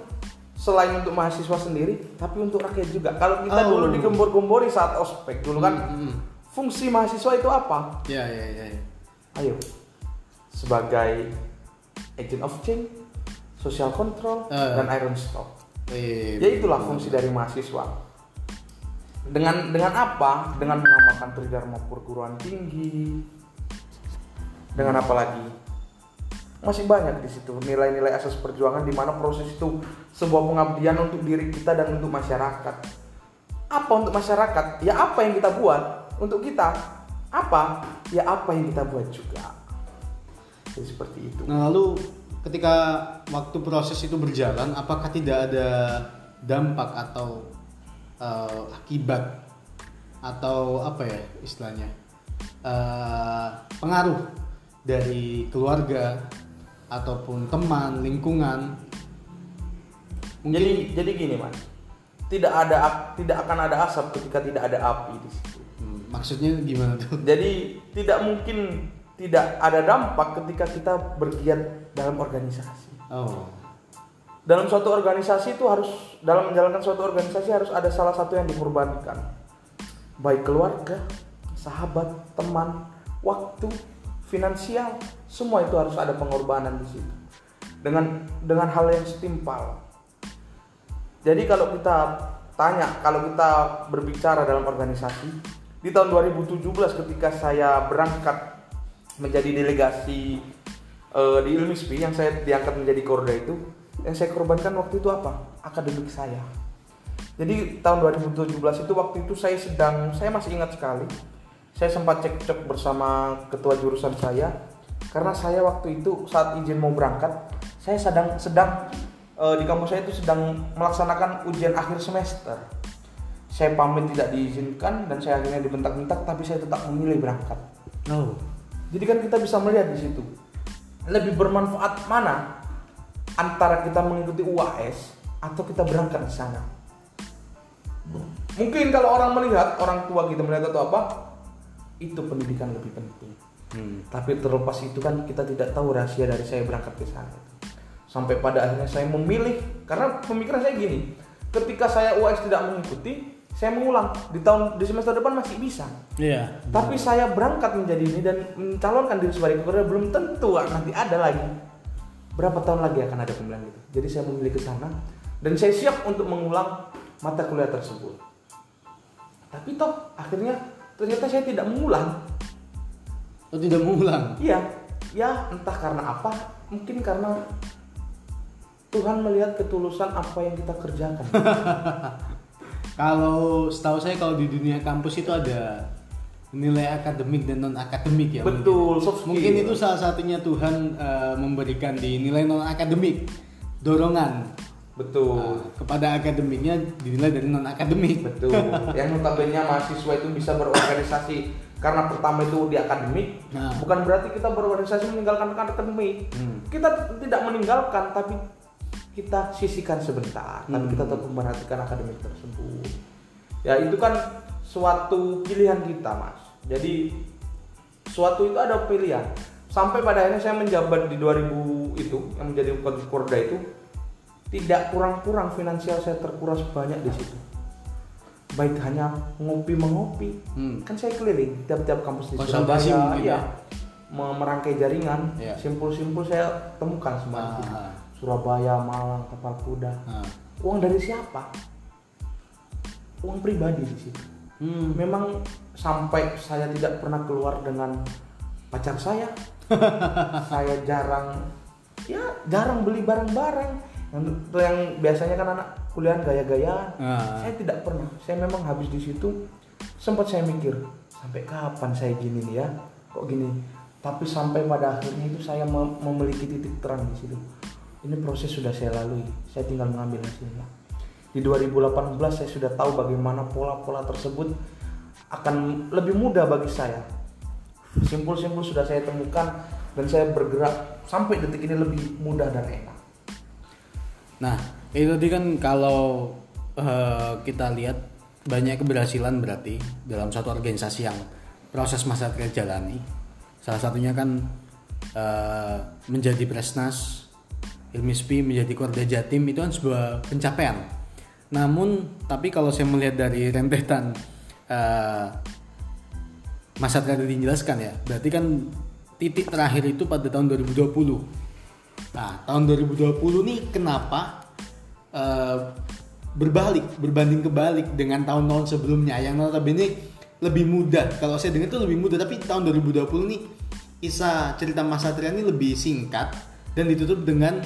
selain untuk mahasiswa sendiri, tapi untuk rakyat juga. Kalau kita oh. dulu digembor-gembori saat ospek dulu kan, mm-hmm. fungsi mahasiswa itu apa? Ya, ya, ya, ya. Ayo, sebagai agent of change, social control, uh. dan iron stock. Eh, ya itulah fungsi dari mahasiswa. Dengan dengan apa? Dengan mengamalkan Tri Dharma Perguruan Tinggi. Dengan apa lagi? Masih banyak di situ nilai-nilai asas perjuangan, di mana proses itu sebuah pengabdian untuk diri kita dan untuk masyarakat. Apa untuk masyarakat? Ya apa yang kita buat untuk kita. Apa? Ya apa yang kita buat juga. Jadi seperti itu. Nah, lalu ketika waktu proses itu berjalan, apakah tidak ada dampak atau uh, akibat atau apa ya istilahnya uh, pengaruh dari keluarga ataupun teman, lingkungan? Mungkin... Jadi jadi gini Mas, tidak ada tidak akan ada asap ketika tidak ada api di situ. Hmm, maksudnya gimana tuh? Jadi tidak mungkin tidak ada dampak ketika kita bergiat dalam organisasi. Oh. Dalam suatu organisasi itu harus, dalam menjalankan suatu organisasi harus ada salah satu yang dikorbankan. Baik keluarga, sahabat, teman, waktu, finansial, semua itu harus ada pengorbanan di situ. dengan dengan hal yang setimpal. Jadi kalau kita tanya, kalau kita berbicara dalam organisasi, di tahun dua ribu tujuh belas ketika saya berangkat menjadi delegasi uh, di ILMISPI, yang saya diangkat menjadi korda itu, yang saya korbankan waktu itu apa? Akademik saya. Jadi tahun dua ribu tujuh belas itu, waktu itu saya sedang, saya masih ingat sekali, saya sempat cekcok bersama ketua jurusan saya, karena saya waktu itu saat izin mau berangkat, saya sedang sedang uh, di kampus saya itu sedang melaksanakan ujian akhir semester. Saya pamit tidak diizinkan dan saya akhirnya dibentak-bentak, tapi saya tetap memilih berangkat. Oh. Jadi kan kita bisa melihat di situ, lebih bermanfaat mana antara kita mengikuti U A S atau kita berangkat di sana. Mungkin kalau orang melihat, orang tua kita melihat atau apa, itu pendidikan lebih penting. Hmm. Tapi terlepas itu kan kita tidak tahu rahasia dari saya berangkat ke sana. Sampai pada akhirnya saya memilih, karena pemikiran saya gini, ketika saya U A S tidak mengikuti, saya mengulang di tahun di semester depan masih bisa. Iya. Tapi benar. Saya berangkat menjadi ini dan mencalonkan diri sebagai korda, belum tentu nanti ada lagi. Berapa tahun lagi akan ada pemilihan itu. Jadi saya memilih ke sana dan saya siap untuk mengulang mata kuliah tersebut. Tapi toh akhirnya ternyata saya tidak mengulang. Oh, tidak mengulang? Iya. Ya, entah karena apa, mungkin karena Tuhan melihat ketulusan apa yang kita kerjakan. Kalau setahu saya, kalau di dunia kampus itu ada nilai akademik dan non akademik ya. Betul. Mungkin, mungkin itu salah satunya Tuhan uh, memberikan di nilai non akademik dorongan. Betul. Uh, kepada akademiknya dinilai dari non akademik. Betul. Yang notabene mahasiswa itu bisa berorganisasi karena pertama itu di akademik. Nah. Bukan berarti kita berorganisasi meninggalkan akademik. Hmm. Kita tidak meninggalkan, tapi kita sisihkan sebentar. Hmm. Tapi kita tetap memperhatikan akademik tersebut. Ya itu kan suatu pilihan kita, Mas. Jadi suatu itu ada pilihan. Sampai pada akhirnya saya menjabat di dua ribu itu, yang menjadi korda itu, tidak kurang-kurang finansial saya terkuras banyak di situ. Baik hanya ngopi mengopi. Hmm. Kan saya keliling tiap-tiap kampus di Surabaya, ya, merangkai jaringan. Yeah. Simpul-simpul saya temukan semua. Ah. Surabaya, Malang, Tapal Kuda. Ah. Uang dari siapa? Uang pribadi di situ. Hmm. Memang sampai saya tidak pernah keluar dengan pacar saya. Saya jarang, ya jarang beli barang-barang yang, yang biasanya kan anak kuliah gaya-gayaan. Uh. Saya tidak pernah. Saya memang habis di situ. Sempat saya mikir sampai kapan saya gini nih ya, kok gini. Tapi sampai pada akhirnya itu saya mem- memiliki titik terang di situ. Ini proses sudah saya lalui. Saya tinggal mengambil hasilnya. Di dua ribu delapan belas saya sudah tahu bagaimana pola-pola tersebut akan lebih mudah bagi saya. Simpul-simpul sudah saya temukan dan saya bergerak sampai detik ini lebih mudah dan enak. Nah, itu tadi kan kalau uh, kita lihat banyak keberhasilan berarti dalam suatu organisasi yang proses masa kerja jalani. Salah satunya kan uh, menjadi presnas, ILMISPI menjadi korda Jatim, itu kan sebuah pencapaian. Namun, tapi kalau saya melihat dari rentetan uh, Mas Satria tadi menjelaskan ya, berarti kan titik terakhir itu pada tahun dua ribu dua puluh. Nah, tahun dua ribu dua puluh ini kenapa uh, berbalik, berbanding kebalik dengan tahun-tahun sebelumnya yang notabene lebih mudah. Kalau saya dengar itu lebih mudah, tapi tahun dua ribu dua puluh ini kisah cerita Mas Satria ini lebih singkat dan ditutup dengan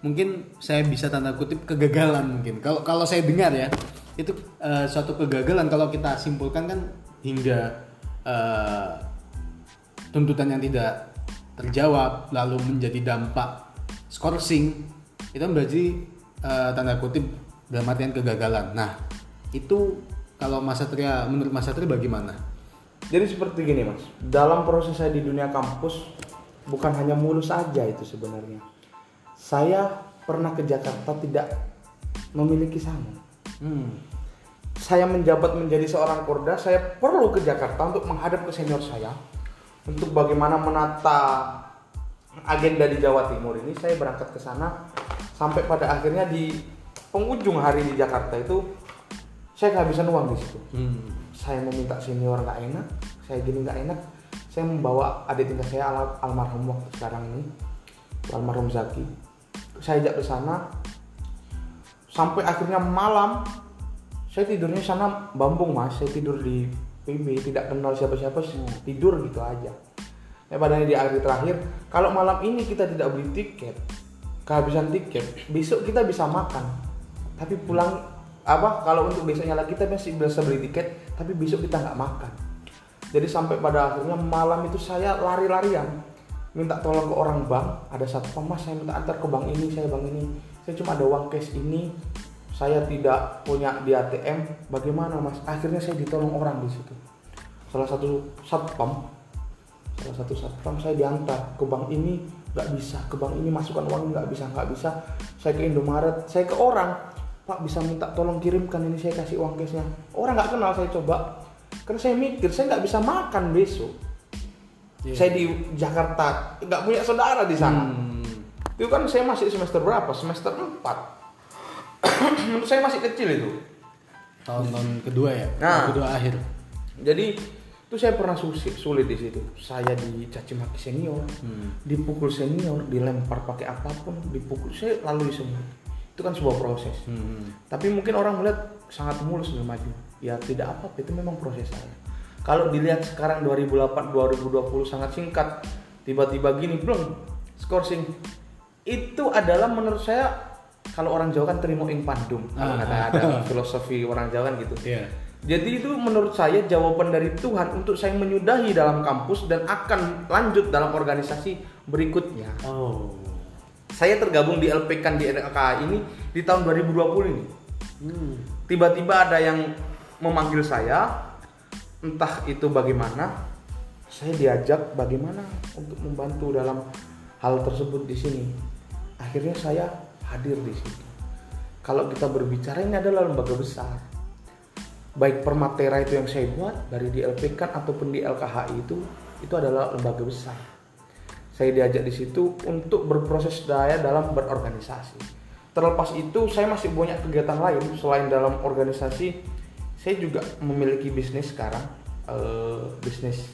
mungkin saya bisa tanda kutip kegagalan mungkin. Kalau kalau saya dengar ya, itu uh, suatu kegagalan kalau kita simpulkan kan hingga uh, tuntutan yang tidak terjawab lalu menjadi dampak skorsing, itu berarti uh, tanda kutip dalam artian kegagalan. Nah, itu kalau Mas Satria, menurut Mas Satria bagaimana? Jadi seperti gini, Mas. Dalam proses saya di dunia kampus bukan hanya mulus aja itu sebenarnya. Saya pernah ke Jakarta tidak memiliki saham. Hmm. Saya menjabat menjadi seorang korda, saya perlu ke Jakarta untuk menghadap ke senior saya untuk bagaimana menata agenda di Jawa Timur ini. Saya berangkat ke sana sampai pada akhirnya di penghujung hari di Jakarta itu saya kehabisan uang di situ. Hmm. Saya meminta senior nggak enak, saya gini nggak enak. Saya membawa adik tingkat saya al- almarhum waktu sekarang ini, almarhum Zaki. saya ajak ke sana. Sampai akhirnya malam saya tidurnya sana Bambung, Mas. Saya tidur di P B, tidak kenal siapa-siapa, tidur gitu aja. Ya, padahal di hari terakhir, kalau malam ini kita tidak beli tiket, kehabisan tiket, besok kita bisa makan. Tapi pulang apa? Kalau untuk besoknya lagi kita masih bisa beli tiket, tapi besok kita nggak makan. Jadi sampai pada akhirnya malam itu saya lari-larian, minta tolong ke orang bank. Ada satpam, Mas, saya minta antar ke bank ini, saya bank ini. Saya cuma ada uang cash ini, saya tidak punya di A T M. Bagaimana, Mas? Akhirnya saya ditolong orang di situ. Salah satu satpam. Salah satu satpam saya diantar ke bank ini, nggak bisa, ke bank ini masukkan uang nggak bisa, nggak bisa. Saya ke Indomaret, saya ke orang, Pak bisa minta tolong kirimkan ini, saya kasih uang cashnya. Orang nggak kenal saya coba, karena saya mikir saya nggak bisa makan besok. Yeah. Saya di Jakarta nggak punya saudara di sana. Hmm. Itu kan saya masih semester berapa? Semester empat. Menurut saya masih kecil itu. Tahun-tahun kedua ya. Nah, kedua akhir. Jadi itu saya pernah sulit, sulit di situ. Saya dicaci maki senior, hmm. dipukul senior, dilempar pakai apapun, dipukul. Saya lalui semua. Itu kan sebuah proses. Hmm. Tapi mungkin orang melihat sangat mulus dan maju. Ya tidak apa-apa, itu memang proses saya. Kalau dilihat sekarang dua ribu delapan dua ribu dua puluh sangat singkat. Tiba-tiba gini, belum skorsing. Itu adalah menurut saya kalau orang Jawa kan terima ing pandum. Ah, kata ah, ada ah. Filosofi orang Jawa kan gitu. Yeah. Jadi itu menurut saya jawaban dari Tuhan untuk saya menyudahi dalam kampus dan akan lanjut dalam organisasi berikutnya. Oh. Saya tergabung di LPKan di L K H A I ini di tahun dua ribu dua puluh ini. Hmm. Tiba-tiba ada yang memanggil saya, entah itu bagaimana. Saya diajak bagaimana untuk membantu dalam hal tersebut di sini. Akhirnya saya hadir di situ. Kalau kita berbicara ini adalah lembaga besar. Baik Permatera itu yang saya buat dari di LPKan ataupun di L K H I itu itu adalah lembaga besar. Saya diajak di situ untuk berproses daya dalam berorganisasi. Terlepas itu saya masih banyak kegiatan lain selain dalam organisasi. Saya juga memiliki bisnis sekarang, e, bisnis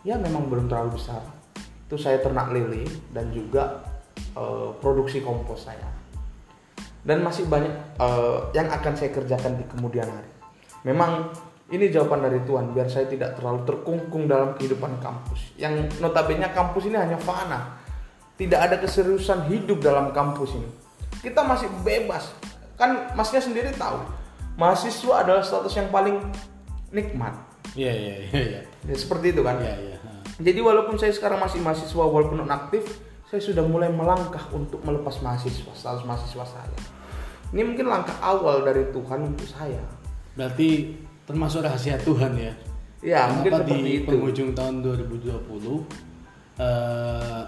ya memang belum terlalu besar. Itu saya ternak lele dan juga e, produksi kompos saya. Dan masih banyak e, yang akan saya kerjakan di kemudian hari. Memang ini jawaban dari Tuhan biar saya tidak terlalu terkungkung dalam kehidupan kampus. Yang notabene kampus ini hanya fana. Tidak ada keseriusan hidup dalam kampus ini. Kita masih bebas. Kan masnya sendiri tahu. Mahasiswa adalah status yang paling nikmat. Iya iya iya. Ya, seperti itu kan? Iya iya. Jadi walaupun saya sekarang masih mahasiswa walaupun nonaktif, saya sudah mulai melangkah untuk melepas mahasiswa, status mahasiswa saya. Ini mungkin langkah awal dari Tuhan untuk saya. Berarti termasuk rahasia Tuhan ya. Ya, mungkin di itu. Penghujung tahun dua ribu dua puluh eh,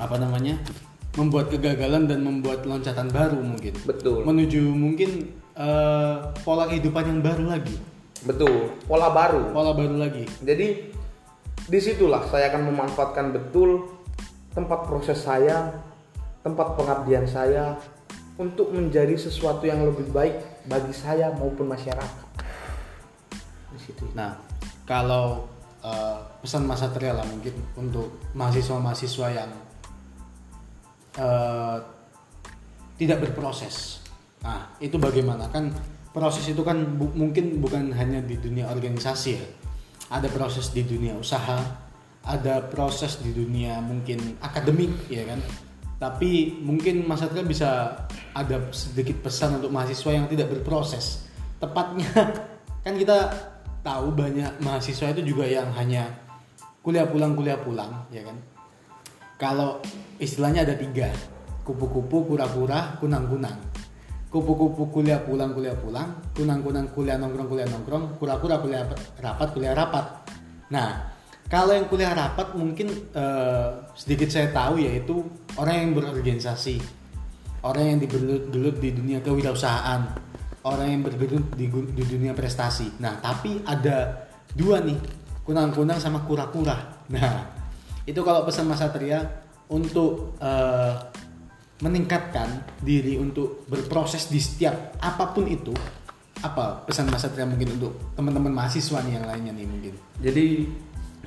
apa namanya? membuat kegagalan dan membuat loncatan baru mungkin. Betul. Menuju mungkin eh, pola kehidupan yang baru lagi. Betul, pola baru. Pola baru lagi. Jadi disitulah saya akan memanfaatkan betul tempat proses saya, tempat pengabdian saya untuk menjadi sesuatu yang lebih baik bagi saya maupun masyarakat. Nah, kalau uh, pesan Mas Satria lah mungkin untuk mahasiswa-mahasiswa yang uh, tidak berproses. Nah, itu bagaimana? Kan proses itu kan bu- mungkin bukan hanya di dunia organisasi ya. Ada proses di dunia usaha, ada proses di dunia mungkin akademik ya kan. Tapi mungkin Mas Satria bisa ada sedikit pesan untuk mahasiswa yang tidak berproses. Tepatnya kan kita tahu banyak mahasiswa itu juga yang hanya kuliah pulang kuliah pulang, ya kan? Kalau istilahnya ada tiga, kupu-kupu, kura-kura, kunang-kunang. Kupu-kupu kuliah pulang kuliah pulang, kunang-kunang kuliah nongkrong kuliah nongkrong, kura-kura kuliah rapat kuliah rapat. Nah, kalau yang kuliah rapat mungkin eh, sedikit saya tahu yaitu orang yang berorganisasi, orang yang digelut di dunia kewirausahaan, orang yang bergelut di, di dunia prestasi. Nah, tapi ada dua nih, kunang-kunang sama kura-kura. Nah, itu kalau pesan Mas Satria untuk eh, meningkatkan diri untuk berproses di setiap apapun itu, apa pesan Mas Satria mungkin untuk teman-teman mahasiswa nih yang lainnya nih mungkin? Jadi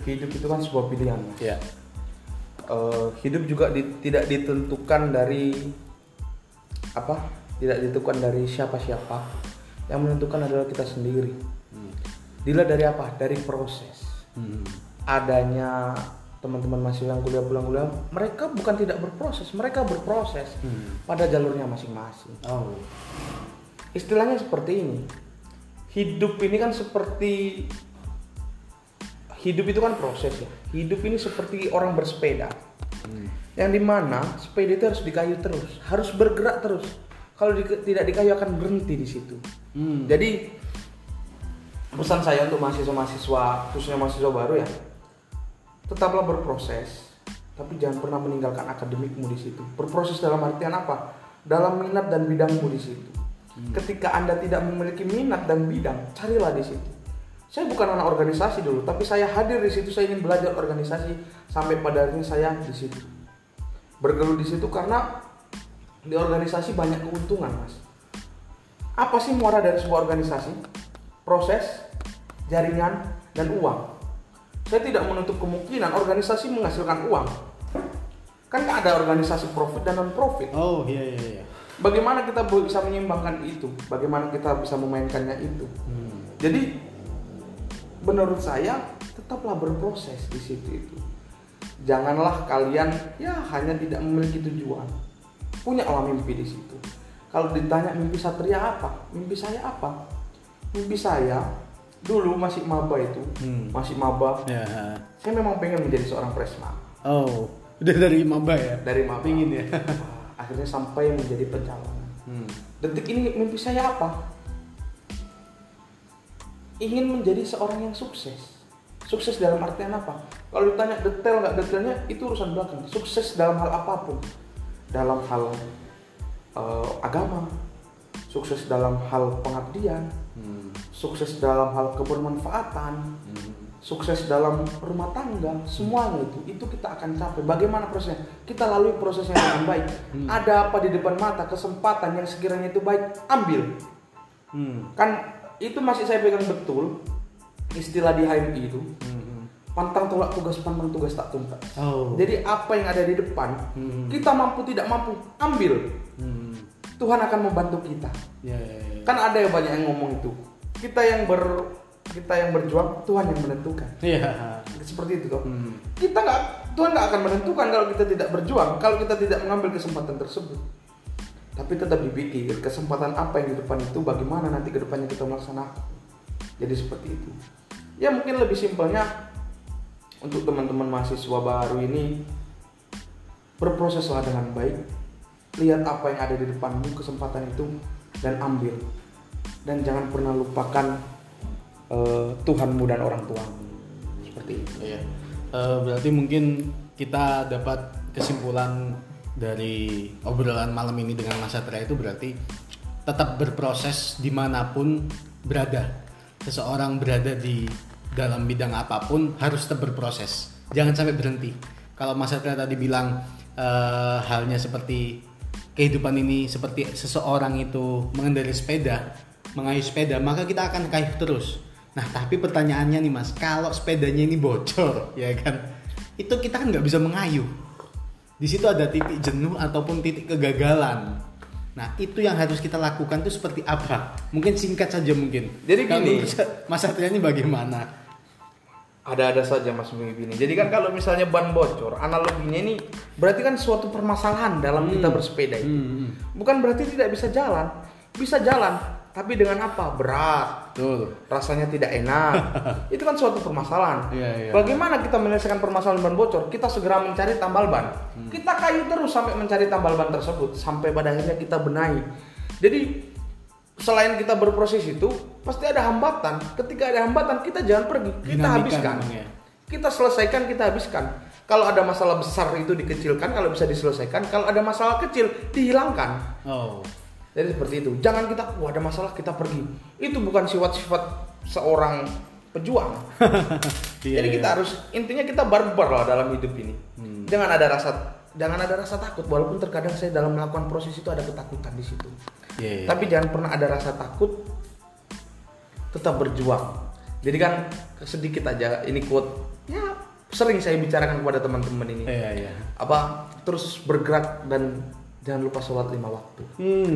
hidup itu kan sebuah pilihan. Iya. uh, hidup juga di, tidak ditentukan dari apa? Tidak ditentukan dari siapa-siapa. Yang menentukan adalah kita sendiri. Hmm. Dilihat dari apa? Dari proses. Hmm. Adanya teman-teman mahasiswa yang kuliah pulang-kuliah, mereka bukan tidak berproses, mereka berproses hmm. pada jalurnya masing-masing. Oh. Istilahnya seperti ini. Hidup ini kan seperti hidup itu kan proses ya. Hidup ini seperti orang bersepeda. Hmm. Yang dimana sepeda itu harus dikayu terus, harus bergerak terus. Kalau di, tidak dikayu akan berhenti di situ. Hmm. Jadi pesan saya untuk mahasiswa-mahasiswa, khususnya mahasiswa baru ya, tetaplah berproses, tapi jangan pernah meninggalkan akademikmu di situ. Berproses dalam artian apa? Dalam minat dan bidangmu di situ. Hmm. Ketika Anda tidak memiliki minat dan bidang, carilah di situ. Saya bukan anak organisasi dulu, tapi saya hadir di situ, saya ingin belajar organisasi sampai pada akhirnya saya di situ. Bergelut di situ karena di organisasi banyak keuntungan, Mas. Apa sih muara dari sebuah organisasi? Proses, jaringan, dan uang. Saya tidak menutup kemungkinan organisasi menghasilkan uang. Kan ada organisasi profit dan non profit. Oh, iya iya iya. Bagaimana kita bisa menyeimbangkan itu? Bagaimana kita bisa memainkannya itu? Hmm. Jadi menurut saya tetaplah berproses di situ itu. Janganlah kalian ya hanya tidak memiliki tujuan. Punyalah mimpi di situ. Kalau ditanya mimpi Satria apa? Mimpi saya apa? Mimpi saya dulu masih maba itu, hmm. masih maba. Yeah. Saya memang pengen menjadi seorang presma. Oh, udah dari maba ya? Dari maba. Pengin ya. Akhirnya sampai menjadi pencalonan. Hmm. Detik ini mimpi saya apa? Ingin menjadi seorang yang sukses. Sukses dalam artian apa? Kalau ditanya detail nggak detailnya itu urusan belakang. Sukses dalam hal apapun, dalam hal uh, agama, sukses dalam hal pengabdian, hmm. sukses dalam hal kebermanfaatan, hmm. sukses dalam rumah tangga, semuanya itu itu kita akan capai. Bagaimana prosesnya? Kita lalui prosesnya dengan baik. Hmm. Ada apa di depan mata? Kesempatan yang sekiranya itu baik, ambil. Hmm. Kan itu masih saya pegang betul istilah di H M I itu, mm-hmm. pantang tolak tugas, pantang tugas tak tuntas. Oh. Jadi apa yang ada di depan, mm-hmm. kita mampu tidak mampu ambil, mm-hmm. Tuhan akan membantu kita. Yeah, yeah, yeah. Kan ada yang banyak yang ngomong itu, kita yang ber kita yang berjuang, Tuhan yang menentukan. Yeah. Seperti itu toh. Mm-hmm. Kita nggak, Tuhan nggak akan menentukan kalau kita tidak berjuang, kalau kita tidak mengambil kesempatan tersebut. Tapi tetap dipikir kesempatan apa yang di depan itu, bagaimana nanti ke depannya kita melaksanakan. Jadi seperti itu. Ya mungkin lebih simpelnya untuk teman-teman mahasiswa baru ini, berproseslah dengan baik. Lihat apa yang ada di depanmu, kesempatan itu, dan ambil. Dan jangan pernah lupakan uh, Tuhanmu dan orang tuamu. Seperti itu. Iya. Uh, berarti mungkin kita dapat kesimpulan dari obrolan malam ini dengan Mas Satria itu berarti tetap berproses dimanapun berada. Seseorang berada di dalam bidang apapun harus tetap berproses. Jangan sampai berhenti. Kalau Mas Satria tadi bilang uh, halnya seperti kehidupan ini, seperti seseorang itu mengendarai sepeda, mengayuh sepeda, maka kita akan kayuh terus. Nah tapi pertanyaannya nih Mas, kalau sepedanya ini bocor, ya kan? Itu kita kan nggak bisa mengayuh. Di situ ada titik jenuh ataupun titik kegagalan. Nah, itu yang harus kita lakukan itu seperti apa? Mungkin singkat saja mungkin. Jadi gini, Mas Satria ini bagaimana? Ada-ada saja Mas Muhibi ini. Jadi kan kalau misalnya ban bocor, analoginya ini berarti kan suatu permasalahan dalam hmm. kita bersepeda itu. Hmm. Bukan berarti tidak bisa jalan. Bisa jalan, tapi dengan apa? Berat. Betul. Rasanya tidak enak. Itu kan suatu permasalahan. Iya, iya. Bagaimana kita menyelesaikan permasalahan ban bocor? Kita segera mencari tambal ban. Hmm. Kita kayu terus sampai mencari tambal ban tersebut, sampai pada akhirnya kita benahi. Jadi selain kita berproses itu, pasti ada hambatan. Ketika ada hambatan, kita jangan pergi, kita dinamikan habiskan. Namanya. Kita selesaikan, kita habiskan. Kalau ada masalah besar itu dikecilkan, kalau bisa diselesaikan. Kalau ada masalah kecil, dihilangkan. Oh. Jadi seperti itu. Jangan kita, wah ada masalah kita pergi. Itu bukan sifat-sifat seorang pejuang. Jadi yeah, kita yeah. harus, intinya kita barbar lah dalam hidup ini. Hmm. Jangan ada rasa, jangan ada rasa takut. Walaupun terkadang saya dalam melakukan proses itu ada ketakutan di situ. Yeah, yeah. Tapi jangan pernah ada rasa takut. Tetap berjuang. Jadi kan sedikit aja ini quote. Ya sering saya bicarakan kepada teman-teman ini. Iya, iya. Apa terus bergerak dan jangan lupa sholat lima waktu. Hmm.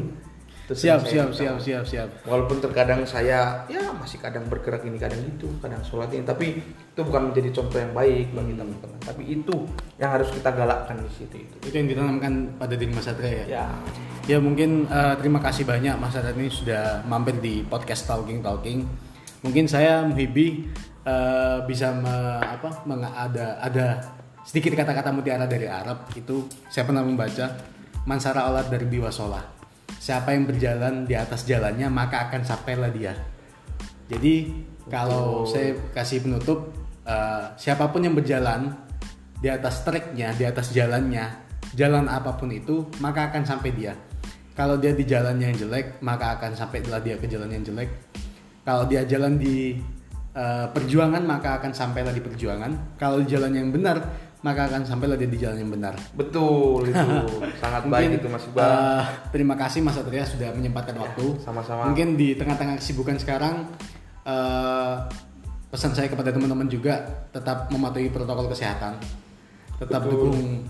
Siap, siap, siap, siap, siap. Walaupun terkadang saya ya masih kadang bergerak ini, kadang itu, kadang sholat ini, tapi itu bukan menjadi contoh yang baik bagi teman-teman. Tapi itu yang harus kita galakkan di situ. Itu, itu yang ditanamkan pada diri Mas Satria ya. Ya, ya mungkin uh, terima kasih banyak Mas Satria ini sudah mampir di podcast Talking Talking. Mungkin saya Muhibi uh, bisa me, apa meng- ada ada sedikit kata-kata mutiara dari Arab itu saya pernah membaca Mansara Alat dari Biwasolah. Siapa yang berjalan di atas jalannya maka akan sampailah dia. Jadi kalau saya kasih penutup, uh, siapapun yang berjalan di atas treknya, di atas jalannya, jalan apapun itu maka akan sampai dia. Kalau dia di jalannya yang jelek maka akan sampailah dia ke jalan yang jelek. Kalau dia jalan di uh, perjuangan maka akan sampailah di perjuangan. Kalau di jalan yang benar maka akan sampailah dia di jalan yang benar. Betul itu. Sangat mungkin, baik itu Mas Iqbal. Uh, terima kasih Mas Satria sudah menyempatkan ya, waktu. Sama-sama. Mungkin di tengah-tengah kesibukan sekarang uh, pesan saya kepada teman-teman juga tetap mematuhi protokol kesehatan. Tetap betul. Dukung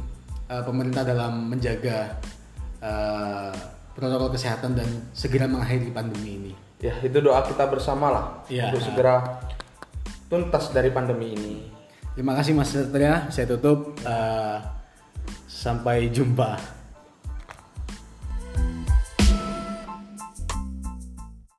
uh, pemerintah dalam menjaga uh, protokol kesehatan dan segera mengakhiri pandemi ini. Ya, itu doa kita bersamalah ya, untuk segera tuntas dari pandemi ini. Terima kasih Mas Satria, saya tutup, uh, sampai jumpa.